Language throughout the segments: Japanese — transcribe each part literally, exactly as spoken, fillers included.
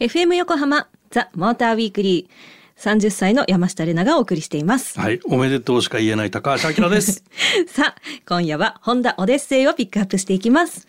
エフエム 横浜ザ・モーターウィークリー、さんじゅっさいの山下玲奈がお送りしています。はい、おめでとうしか言えない高橋明です。さあ今夜はホンダオデッセイをピックアップしていきます。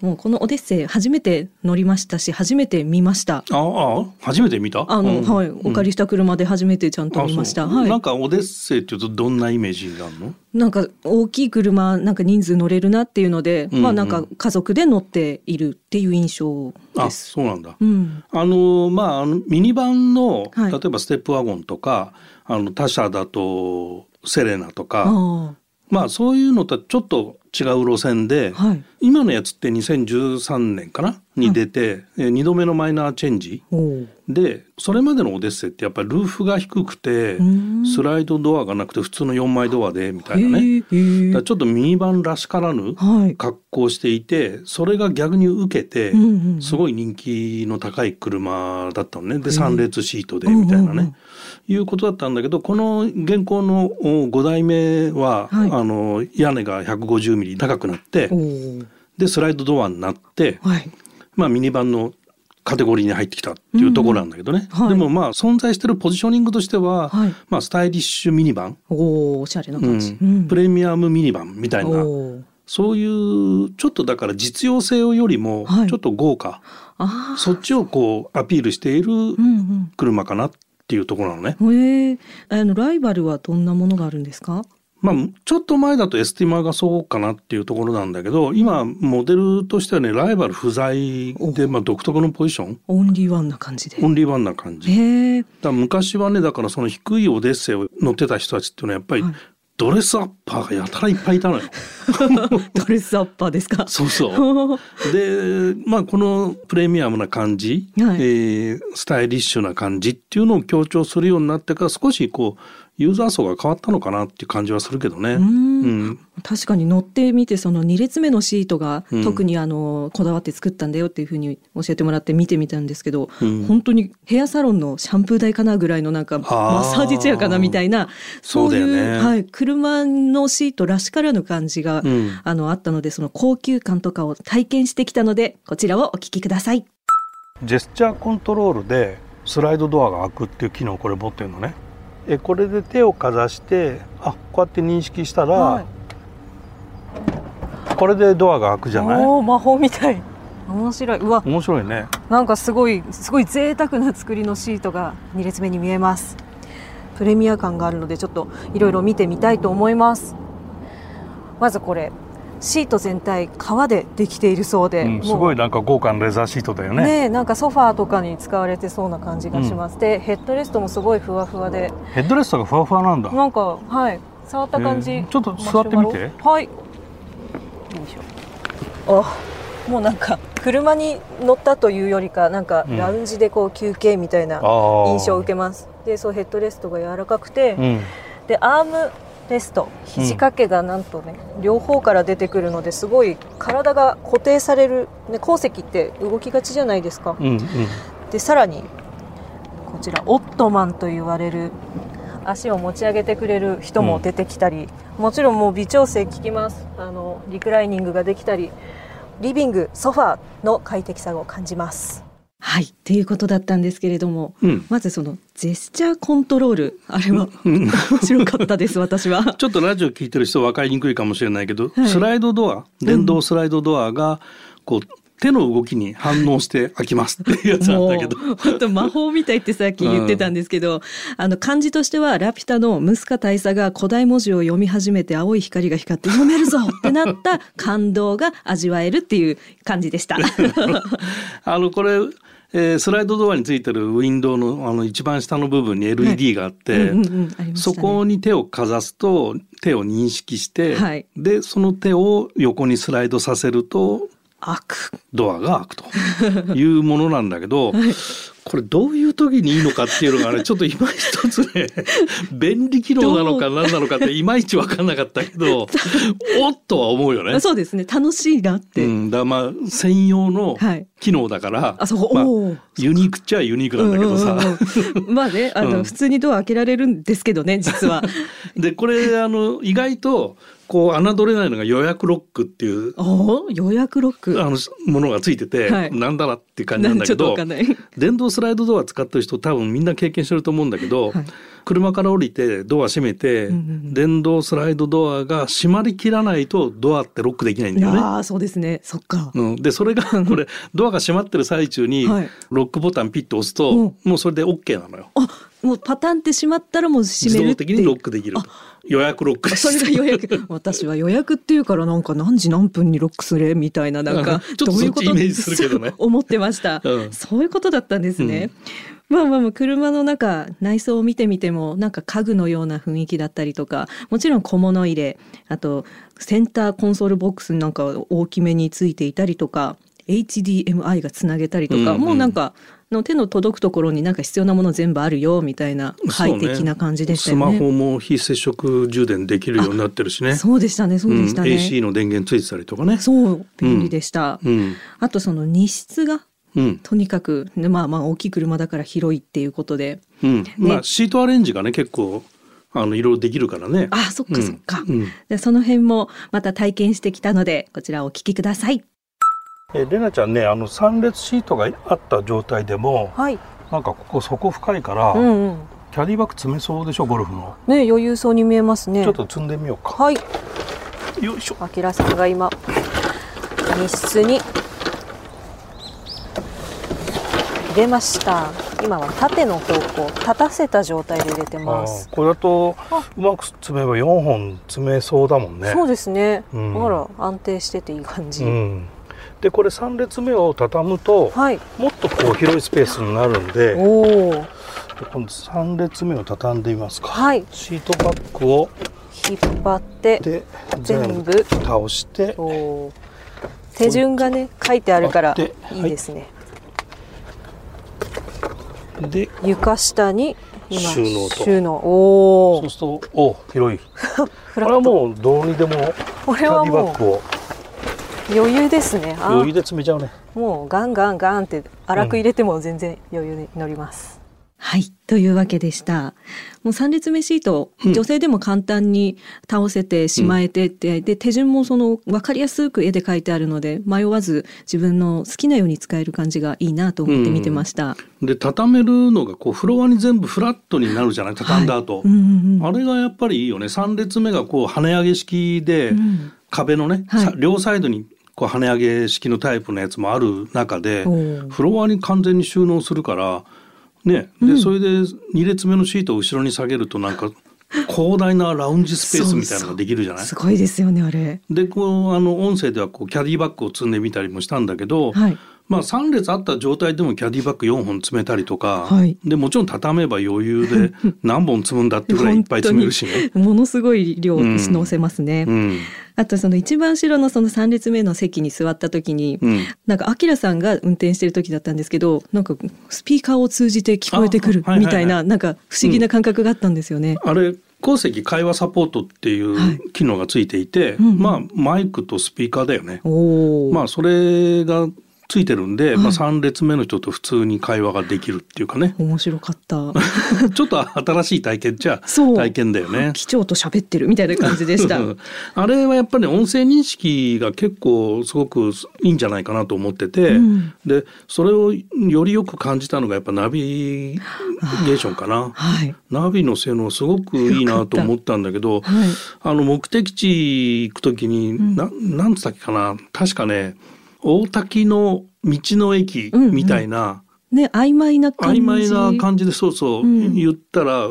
もうこのオデッセイ初めて乗りましたし、初めて見ました。ああ、初めて見た、あの、うん、はい、お借りした車で初めてちゃんと見ました。はい、なんかオデッセイっていうとどんなイメージがあるの？なんか大きい車、なんか人数乗れるなっていうので、うんうん、まあなんか家族で乗っているっていう印象です。あ、そうなんだ、うん、あのまああのミニバンの、はい、例えばステップワゴンとか、あの他社だとセレナとか、あ、まあそういうのとちょっと違う路線で、はい、今のやつってにせんじゅうさんねんかなに出て、はい、にどめのマイナーチェンジで、それまでのオデッセイってやっぱりルーフが低くてスライドドアがなくて普通のよんまいドアでみたいなね、だからちょっとミニバンらしからぬ格好していて、はい、それが逆に受けてすごい人気の高い車だったのね。でさん列シートでみたいなね、いうことだったんだけど、この現行のご代目は、はい、あの屋根がひゃくごじゅうミリ高くなって、でスライドドアになって、はい、まあ、ミニバンのカテゴリーに入ってきたっていうところなんだけどね、うん、はい、でもまあ存在してるポジショニングとしては、はい、まあ、スタイリッシュミニバン、お、おしゃれな感じ、うん、プレミアムミニバンみたいな、そういうちょっとだから実用性よりもちょっと豪華、はい、あ、そっちをこうアピールしている車かなっていうところなのね、うんうん、へ、あのライバルはどんなものがあるんですか？まあ、ちょっと前だとエスティマがそうかなっていうところなんだけど、今モデルとしてはね、ライバル不在で、まあ独特のポジション、オンリーワンな感じで、オンリーワンな感じ、へ、だ昔はね、だからその低いオデッセイを乗ってた人たちっていうのはやっぱり、はい、ドレスアッパーがやたらいっぱいいたのよ。ドレスアッパーですか？そうそう。で、まあ、このプレミアムな感じ、はい、えー、スタイリッシュな感じっていうのを強調するようになってから、少しこうユーザー層が変わったのかなっていう感じはするけどね。うん、うん、確かに乗ってみて、そのに列目のシートが特にあのこだわって作ったんだよっていうふうに教えてもらって見てみたんですけど、うん、本当にヘアサロンのシャンプー台かなぐらいの、なんかマッサージチェアかなみたいな、そういう、そうだよね、はい、車のシートらしからぬ感じが、うん、あのあったので、その高級感とかを体験してきたので、こちらをお聞きください。ジェスチャーコントロールでスライドドアが開くっていう機能、これ持ってるのね。これで手をかざして、あ、こうやって認識したら、はい、これでドアが開くじゃない。お、魔法みたい。面白い。うわ、面白いね。なんかすごい、すごい贅沢な作りのシートがに列目に見えます。プレミア感があるので、ちょっといろいろ見てみたいと思います。まずこれシート全体革でできているそうで、うん、すごいなんか豪華なレザーシートだよね。ね、なんかソファーとかに使われてそうな感じがします、うん、でヘッドレストもすごいふわふわで、ヘッドレストがふわふわなんだ。なんか、はい、触った感じ、えー、ちょっと座ってみて。はい、よいしょ。あ、もうなんか車に乗ったというよりか、なんかラウンジでこう休憩みたいな印象を受けます、うん、でそうヘッドレストが柔らかくて、うん、でアームレスト、肘掛けがなんとね、うん、両方から出てくるので、すごい体が固定される、ね、後席って動きがちじゃないですか、うんうん、でさらにこちらオットマンと言われる、足を持ち上げてくれる人も出てきたり、うん、もちろんもう微調整効きます。あのリクライニングができたり、リビング、ソファーの快適さを感じます。はい、っていうことだったんですけれども、うん、まずそのジェスチャーコントロール、あれは面白かったです、うん、私は。ちょっとラジオ聞いてる人分かりにくいかもしれないけど、はい、スライドドア、電動スライドドアがこう、うん、手の動きに反応して開きますっていうやつなんだけど、本当魔法みたいってさっき言ってたんですけど、うん、あの漢字としてはラピュタのムスカ大佐が古代文字を読み始めて青い光が光って読めるぞってなった感動が味わえるっていう感じでした。あのこれ、えー、スライドドアについてるウィンドウ の, あの一番下の部分に エルイーディー があって、そこに手をかざすと手を認識して、はい、でその手を横にスライドさせると開く、ドアが開くというものなんだけど、はい、これどういう時にいいのかっていうのがねちょっと今一つね便利機能なのか何なのかっていまいち分かんなかったけどおっとは思うよね。そうですね、楽しいなって、うん、だまあ専用の機能だから、はい、あそこ、まあ、ユニークっちゃユニークなんだけどさ、うんうんうん、まあねあの、うん、普通にドア開けられるんですけどね実はでこれあの意外とこう侮れないのが予約ロックっていう予約ロックあのものがついてて、はい、なんだなっていう感じなんだけど電動スライドドア使ってる人多分みんな経験してると思うんだけど、はい、車から降りてドア閉めて、うんうん、電動スライドドアが閉まりきらないとドアってロックできないんだよね。あ、そうですね、そっか、うん、でそれがこれドアが閉まってる最中にロックボタンピッと押すと、はい、もうそれで OK なのよ。あ、もうパタンってしまったらもう閉めるって自動的にロックできると予約ロックです。それが予約私は予約っていうからなんか何時何分にロックするみたいななんかちょっとそっちイメージするけどね思ってました、うん、そういうことだったんですね、うん、まあまあまあ車の中内装を見てみてもなんか家具のような雰囲気だったりとかもちろん小物入れあとセンターコンソールボックスなんか大きめについていたりとか エイチディーエムアイ がつなげたりとか、うんうん、もうなんかの手の届くところになんか必要なもの全部あるよみたいな快適な感じでしたよね。スマホも非接触充電できるようになってるしね。そうでしたね、そうでしたね、うん、エーシー の電源ついてたりとかね。そう便利でした、うんうん、あとその荷室が、うん、とにかく、まあ、まあ大きい車だから広いっていうことで、うんねまあ、シートアレンジがね結構あのいろいろできるからね。あ、そっかそっか、うんうん、でその辺もまた体験してきたのでこちらお聞きください。えレナちゃんねあのさん列シートがあった状態でも、はい、なんかここ底深いから、うんうん、キャリーバッグ詰めそうでしょゴルフのね余裕そうに見えますね。ちょっと積んでみようか。はい、よいしょ。あきらさんが今荷室に入れました。今は縦の方向立たせた状態で入れてます。あこれだとうまく詰めばよんほん詰めそうだもんね。そうですね、うん、あら安定してていい感じ、うんでこれさん列目を畳むと、はい、もっとこう広いスペースになるんでおで今度さん列目を畳んでみますか、はい、シートバッグを引っ張ってで全部倒してお手順がね書いてあるからいいですね、はい、で床下に今収納と収納おそうするとお広いこれはもうどうにでもキャリーバッグを余裕ですね。あ余裕で詰めちゃうね。もうガンガンガンって粗く入れても全然余裕に乗ります、うん、はいというわけでした。もうさん列目シート、うん、女性でも簡単に倒せてしまえてって、うん、で手順もその分かりやすく絵で描いてあるので迷わず自分の好きなように使える感じがいいなと思って見てました、うん、で畳めるのがこうフロアに全部フラットになるじゃない畳んだ後、はいうんうん、あれがやっぱりいいよね。さん列目がこう跳ね上げ式で、うん、壁のね、はい、両サイドにこう跳ね上げ式のタイプのやつもある中でフロアに完全に収納するから、ねでうん、それでに列目のシートを後ろに下げるとなんか広大なラウンジスペースみたいなのができるじゃない。そうそうすごいですよねあれでこうあの音声ではこうキャディバッグを積んでみたりもしたんだけど、はいまあ、さん列あった状態でもキャディバッグよんほん詰めたりとか、はい、でもちろん畳めば余裕で何本積むんだってぐらいいっぱい積めるしねものすごい量乗せますね、うんうん、あとその一番後ろのそのさん列目の席に座った時に、うん、なんかアキラさんが運転してる時だったんですけどなんかスピーカーを通じて聞こえてくるみたいな、はいはいはい、なんか不思議な感覚があったんですよね、うん、あれ後席会話サポートっていう機能がついていて、はいうん、まあマイクとスピーカーだよね。おまあそれがついてるんで、はいまあ、さん列目の人と普通に会話ができるっていうかね。面白かったちょっと新しい体験っちゃ体験だよね。機長と喋ってるみたいな感じでしたあれはやっぱり音声認識が結構すごくいいんじゃないかなと思ってて、うん、でそれをよりよく感じたのがやっぱナビゲーションかな、はい、ナビの性能すごくいいなと思ったんだけど、はい、あの目的地行くときに、うん、な, なんつったっけかな確かね大滝の道の駅みたいな、うんうんね、曖昧な感じ、曖昧な感じでそうそう、うん、言ったら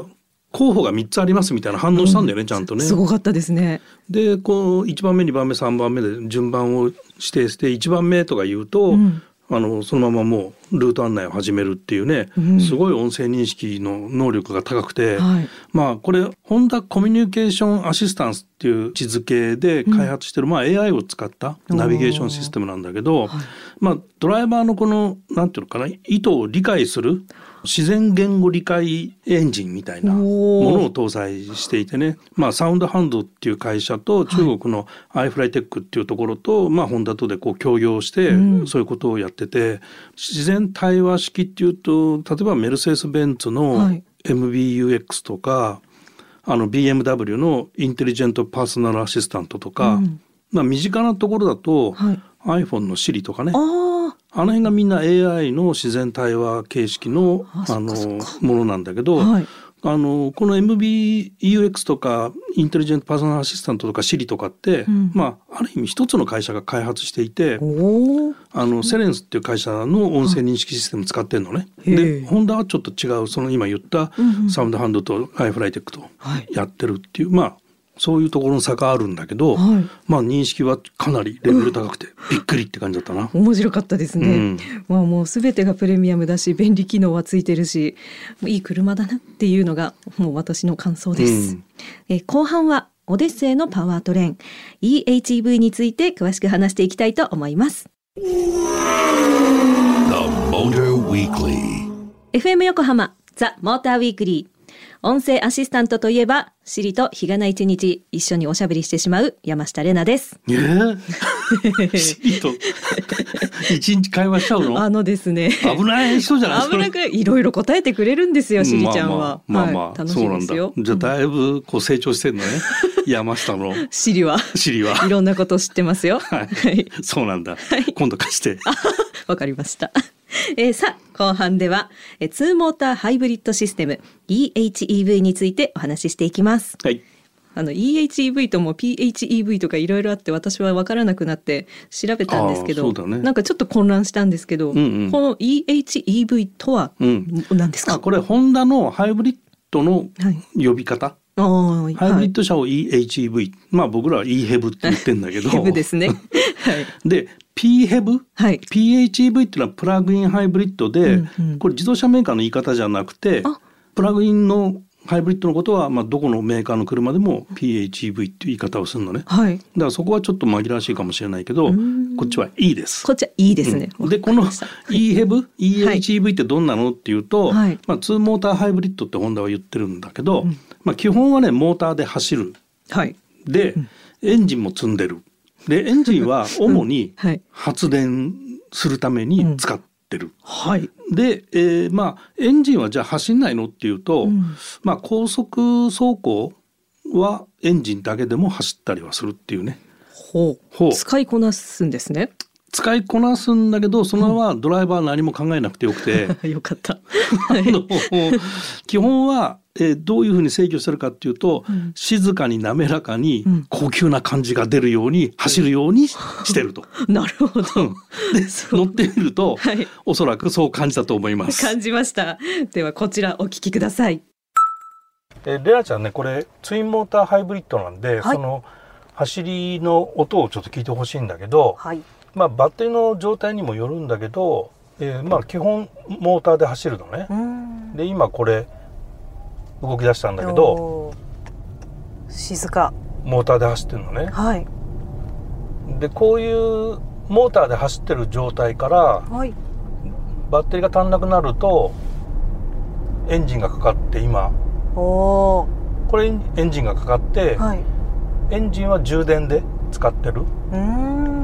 候補がみっつありますみたいな反応したんだよね、うん、ちゃんとね。すごかったですね。でこういちばんめにばんめさんばんめで順番を指定していちばんめとか言うと、うん、あのそのままもうルート案内を始めるっていうね、うん、すごい音声認識の能力が高くて、はい、まあこれホンダコミュニケーションアシスタンスっていう位置づけで開発してる、うん、まあ エーアイ を使ったナビゲーションシステムなんだけど、はい、まあドライバーのこのなんていうのかな、意図を理解する自然言語理解エンジンみたいなものを搭載していてね、まあ、サウンドハンドっていう会社と中国の iFlytek っていうところと、はい、まあ、ホンダとでこう協業してそういうことをやってて、うん、自然対話式っていうと例えばメルセデス・ベンツの エムビーユーエックス とか、はい、あの ビーエムダブリュー のインテリジェントパーソナルアシスタントとか、うん、まあ、身近なところだと、はい、iPhone の Siri とかね、あの辺がみんな エーアイ の自然対話形式の、あのものなんだけど、はい、あのこの エムビーユーエックス とかインテリジェントパーソナルアシスタントとか Siri とかって、うん、まあ、ある意味一つの会社が開発していて、あのセレンスっていう会社の音声認識システム使ってるのね。でホンダはちょっと違う、その今言ったサウンドハンドと iFlytek とやってるっていう、はい、まあそういうところの差があるんだけど、はい、まあ認識はかなりレベル高くてびっくりって感じだったな。面白かったですね、うん、まあ、もう全てがプレミアムだし便利機能はついてるしいい車だなっていうのがもう私の感想です、うん、え後半はオデッセイのパワートレイン イーエイチイーブイ について詳しく話していきたいと思います。 The Motor Weekly エフエム 横浜 The Motor Weekly、音声アシスタントといえばシリと日がな一日一緒におしゃべりしてしまう山下玲奈です、えー、シリと一日会話しちゃうの？あのですね、危ない人じゃない？危なくいろいろ答えてくれるんですよ、シリちゃんは。まあまあ、まあまあ、はい、楽しみですよ。そうなんだ。じゃあだいぶこう成長してるのね、うん、山下のシリはシリはいろんなこと知ってますよ、はいはい、そうなんだ、はい、今度貸して。わかりました。えー、さあ後半ではツーモーターハイブリッドシステム イーエイチイーブイ についてお話ししていきます、はい、あの イーエイチイーブイ とも ピーエイチイーブイ とかいろいろあって私は分からなくなって調べたんですけど、ね、なんかちょっと混乱したんですけど、うんうん、この イーエイチイーブイ とは何ですか、うん、これホンダのハイブリッドの呼び方、はい、ハイブリッド車を イーエイチイーブイ、はい、まあ僕らは イーヘブ って言ってんだけどヘブですね、はい、で ピーヘブ、はい、ピーエイチイーブイ っていうのはプラグインハイブリッドで、うんうん、これ自動車メーカーの言い方じゃなくてプラグインのハイブリッドのことは、まあ、どこのメーカーの車でも ピーエイチイーブイ っていう言い方をするのね、はい、だからそこはちょっと紛らわしいかもしれないけど、こっちは E です。こっちは E ですね、うん、でこの イーヘブ、イーエイチイーブイ ってどんなのっていうと、はい、まあ、ツーモーターハイブリッドってホンダは言ってるんだけど、うん、まあ、基本はねモーターで走る、はい、で、うん、エンジンも積んでる。でエンジンは主に発電するために使ってる、うん、はい、で、えーまあ、エンジンはじゃあ走んないのっていうと、うん、まあ、高速走行はエンジンだけでも走ったりはするっていうね。ほう、ほう、使いこなすんですね。使いこなすんだけどそのはドライバーは何も考えなくてよくてよかったあの基本は、えー、どういうふうに制御してるかっていうと、うん、静かに滑らかに高級な感じが出るように、うん、走るようにしてるとなるほどで乗ってみると、はい、おそらくそう感じたと思います。感じました。ではこちらお聞きください。えー、レナちゃんね、これツインモーターハイブリッドなんで、はい、その走りの音をちょっと聞いてほしいんだけど、はい、まあ、バッテリーの状態にもよるんだけど、えー、まあ基本モーターで走るのね。で今これ動き出したんだけど静かモーターで走ってるのね、はい、でこういうモーターで走ってる状態から、はい、バッテリーが足んなくなるとエンジンがかかって今おこれエンジンがかかって、はい、エンジンは充電で使ってる。うーん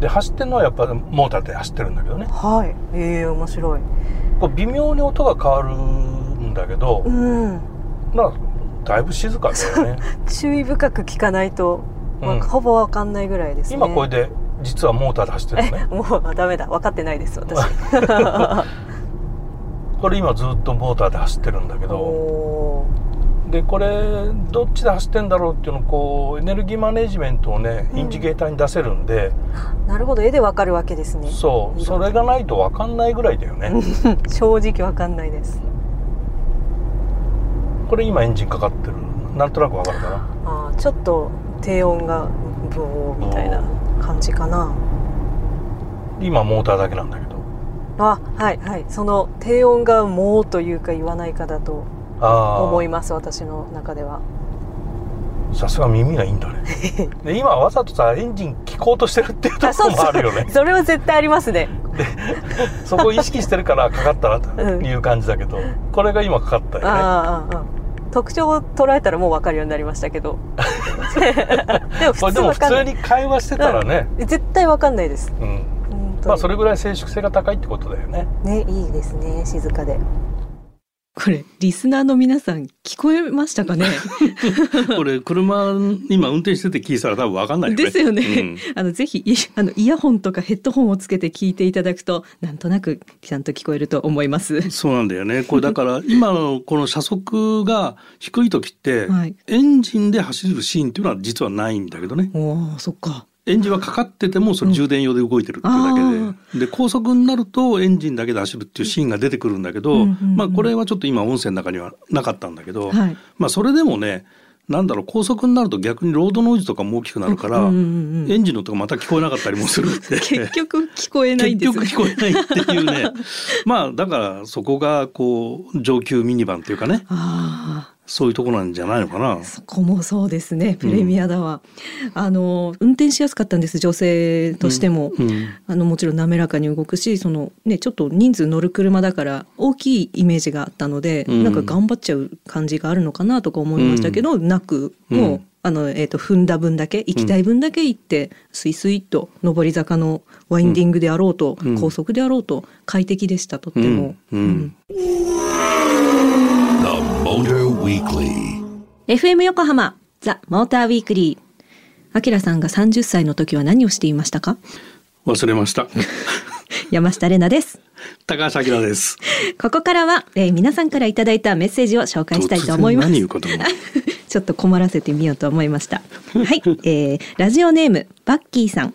で走ってるのはやっぱりモーターで走ってるんだけどね。はい、えー、面白い。こう微妙に音が変わるんだけど、うん、まあだいぶ静かだよね注意深く聞かないと、まあ、ほぼ分かんないぐらいですね、うん、今これで実はモーターで走ってるのね。もうダメだ、分かってないです私これ今ずっとモーターで走ってるんだけど、でこれどっちで走ってんだろうっていうのをこうエネルギーマネジメントをね、うん、インジゲーターに出せるんで。なるほど、絵でわかるわけですね。そう、それがないとわかんないぐらいだよね正直わかんないです。これ今エンジンかかってる、なんとなくわかるかな。あ、ちょっと低音がブオーみたいな感じかな。今モーターだけなんだけど、あ、はいはい、その低音がもうというか言わないかだと思います、私の中では。さすが耳がいいんだね。で今わざとさエンジン聞こうとしてるっていうところもあるよね。そうそう、それは絶対ありますね。でそこを意識してるからかかったなという感じだけど、うん、これが今かかったよね。ああああ、特徴を捉えたらもう分かるようになりましたけど。でも普通分かんない。でも普通に会話してたらね、うん、絶対分かんないです、うん、まあそれぐらい静粛性が高いってことだよね。ね、いいですね、静かで。これリスナーの皆さん聞こえましたかね。これ車今運転してて聞いたら多分分かんないよね。ですよね、うん、あのぜひあのイヤホンとかヘッドホンをつけて聞いていただくとなんとなくちゃんと聞こえると思います。そうなんだよね。これだから今のこの車速が低い時って、はい、エンジンで走るシーンっていうのは実はないんだけどね。お、そっか。エンジンはかかっててもそれ充電用で動いてるっていうだけで、で高速になるとエンジンだけで走るっていうシーンが出てくるんだけど、まあこれはちょっと今音声の中にはなかったんだけど、はい、まあそれでもね、なんだろう、高速になると逆にロードノイズとかも大きくなるから、エンジンの音がまた聞こえなかったりもするって結局聞こえないんですよね。結局聞こえないっていうね。まあだからそこがこう上級ミニバンっていうかね。あ、そういうところなんじゃないのかな。そこもそうですね、プレミアだわ、うん、あの運転しやすかったんです、女性としても、うんうん、あのもちろん滑らかに動くし、その、ね、ちょっと人数乗る車だから大きいイメージがあったので、うん、なんか頑張っちゃう感じがあるのかなとか思いましたけど、うん、なく、うん、もうあの、えーと、踏んだ分だけ、行きたい分だけ行って、うん、スイスイっと上り坂のワインディングであろうと、うん、高速であろうと快適でした、とっても、うんうんうん。エフエム 横浜ザ・モーターウィークリー。あきらさんがさんじゅっさいの時は何をしていましたか？忘れました。山下れなです。高橋あきらです。ここからは、えー、皆さんからいただいたメッセージを紹介したいと思います。突然何言うことも。ちょっと困らせてみようと思いました。はい、えー、ラジオネームバッキーさん、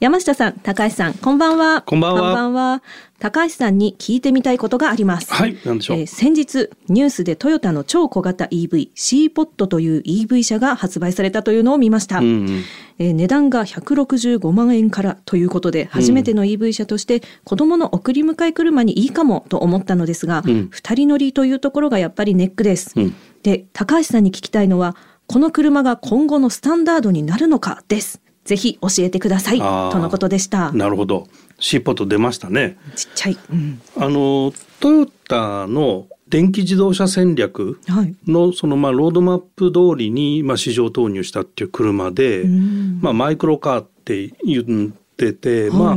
山下さん、高橋さん、こんばんは。こんばんは。こんばんは。高橋さんに聞いてみたいことがあります。はい、なんでしょう。えー、先日ニュースでトヨタの超小型 イーブイ シーポットという イーブイ 車が発売されたというのを見ました。うんうん、えー、値段がひゃくろくじゅうごまんえんからということで、初めての イーブイ 車として子供の送り迎え車にいいかもと思ったのですが、うん、ふたり乗りというところがやっぱりネックです。うん、で、高橋さんに聞きたいのはこの車が今後のスタンダードになるのかです。ぜひ教えてくださいとのことでした。なるほど。シーポット出ましたね。ちっちゃい。うん、あのトヨタの電気自動車戦略のそのまあロードマップ通りにまあ市場投入したっていう車で、うん、まあマイクロカーって言ってて、はい、まあ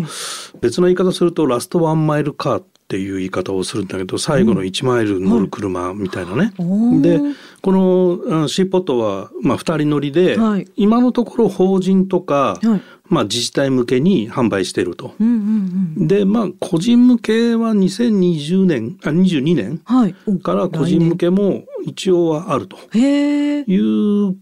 別の言い方するとラストワンマイルカーっていう言い方をするんだけど、最後のいちマイル乗る車みたいなね。うん、で、このシーポットはまあふたり乗りで、はい、今のところ法人とか、はい、まあ、自治体向けに販売していると、うんうんうん、でまあ個人向けはにせんにじゅうねんあにじゅうにねんから個人向けも一応はあるという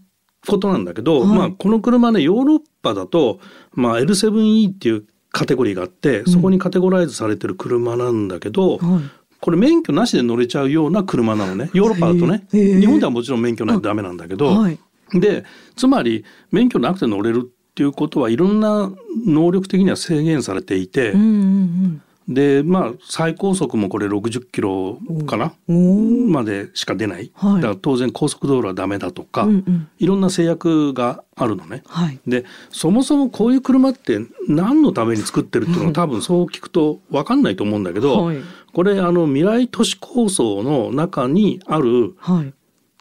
ことなんだけど、はい、まあ、この車ねヨーロッパだと、まあ、エルセブンイー っていうカテゴリーがあってそこにカテゴライズされてる車なんだけど、うん、はい、これ免許なしで乗れちゃうような車なのね、ヨーロッパだとね。日本ではもちろん免許ないとダメなんだけど、はい、でつまり免許なくて乗れるっていうことはいろんな能力的には制限されていて、うんうんうん、でまあ最高速もこれろくじゅっキロかなまでしか出ない、はい、だから当然高速道路はダメだとか、うんうん、いろんな制約があるのね、はい、でそもそもこういう車って何のために作ってるっていうのは多分そう聞くと分かんないと思うんだけど、はい、これあの未来都市構想の中にある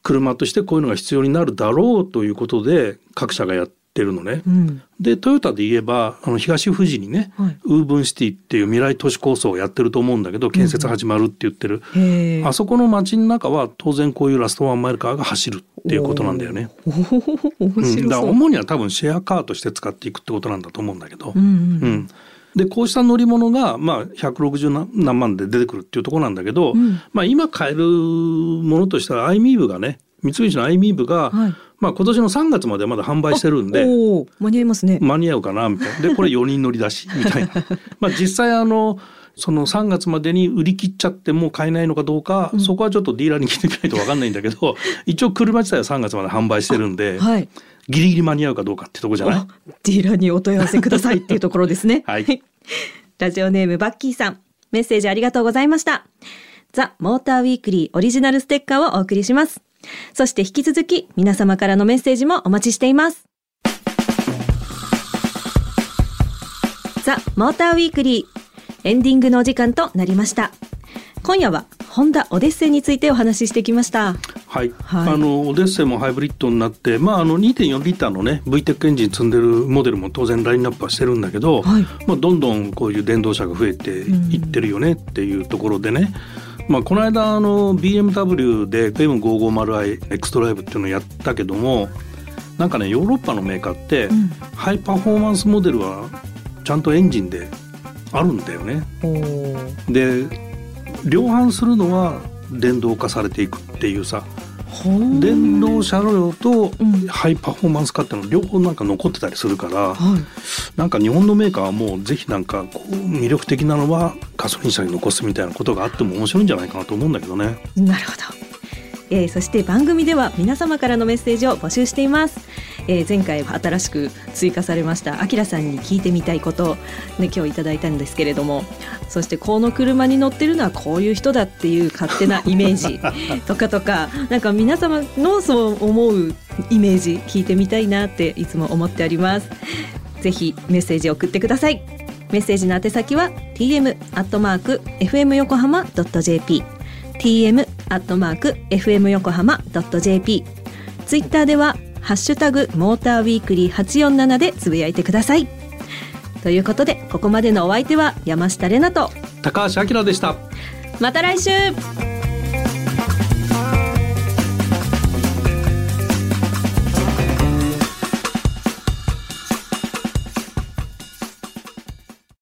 車としてこういうのが必要になるだろうということで各社がやっててるのね、うん、でトヨタで言えばあの東富士にね、はい、ウーブンシティっていう未来都市構想をやってると思うんだけど建設始まるって言ってる、うん、あそこの街の中は当然こういうラストワンマイルカーが走るっていうことなんだよね。おお、面白そう、うん、だ主には多分シェアカーとして使っていくってことなんだと思うんだけど、うんうんうん、でこうした乗り物がまあひゃくろくじゅうなんまんで出てくるっていうところなんだけど、うん、まあ、今買えるものとしたら iMEV がね、三菱の iMEV が、はい、まあ、今年のさんがつまでまだ販売してるんで間に合いますね、間に合うかなみたいな。でこれよにん乗りだしみたいなまあ実際あのそのさんがつまでに売り切っちゃってもう買えないのかどうか、うん、そこはちょっとディーラーに聞いてみないと分かんないんだけど一応車自体はさんがつまで販売してるんで、はい、ギリギリ間に合うかどうかってとこじゃない。ディーラーにお問い合わせくださいっていうところですね。はい、ラジオネームバッキーさん、メッセージありがとうございました。ザ・モーターウィークリーオリジナルステッカーをお送りします。そして引き続き皆様からのメッセージもお待ちしています。ザ・モーターウィークリーエンディングのお時間となりました。今夜はホンダオデッセイについてお話ししてきました。はいはい、あのオデッセイもハイブリッドになって、まあ、あの にてんよん リッターの、ね、ブイテック エンジン積んでるモデルも当然ラインナップはしてるんだけど、はい、まあ、どんどんこういう電動車が増えていってるよねっていうところでね、まあ、この間あの ビーエムダブリュー で エムごひゃくごじゅうアイ X-Drive っていうのをやったけども、なんかねヨーロッパのメーカーって、うん、ハイパフォーマンスモデルはちゃんとエンジンであるんだよね。で量販するのは電動化されていくっていうさ、電動車両とハイパフォーマンス化っての両方なんか残ってたりするから、はい、なんか日本のメーカーはもうぜひなんかこう魅力的なのはガソリン車に残すみたいなことがあっても面白いんじゃないかなと思うんだけどね。なるほど、えー、そして番組では皆様からのメッセージを募集しています。えー、前回新しく追加されましたあきらさんに聞いてみたいことを、ね、今日いただいたんですけれども、そしてこの車に乗ってるのはこういう人だっていう勝手なイメージとかとか、なんか皆様のそう思うイメージ聞いてみたいなっていつも思っております。ぜひメッセージを送ってください。メッセージの宛先は ティーエム アットマーク エフエム横浜 ドットジェーピー ティーエム アットマーク エフエム横浜 ドットジェーピー。 ツイッターではハッシュタグモーターウィークリーはちよんななでつぶやいてください。ということでここまでのお相手は山下玲奈と高橋明でした。また来週。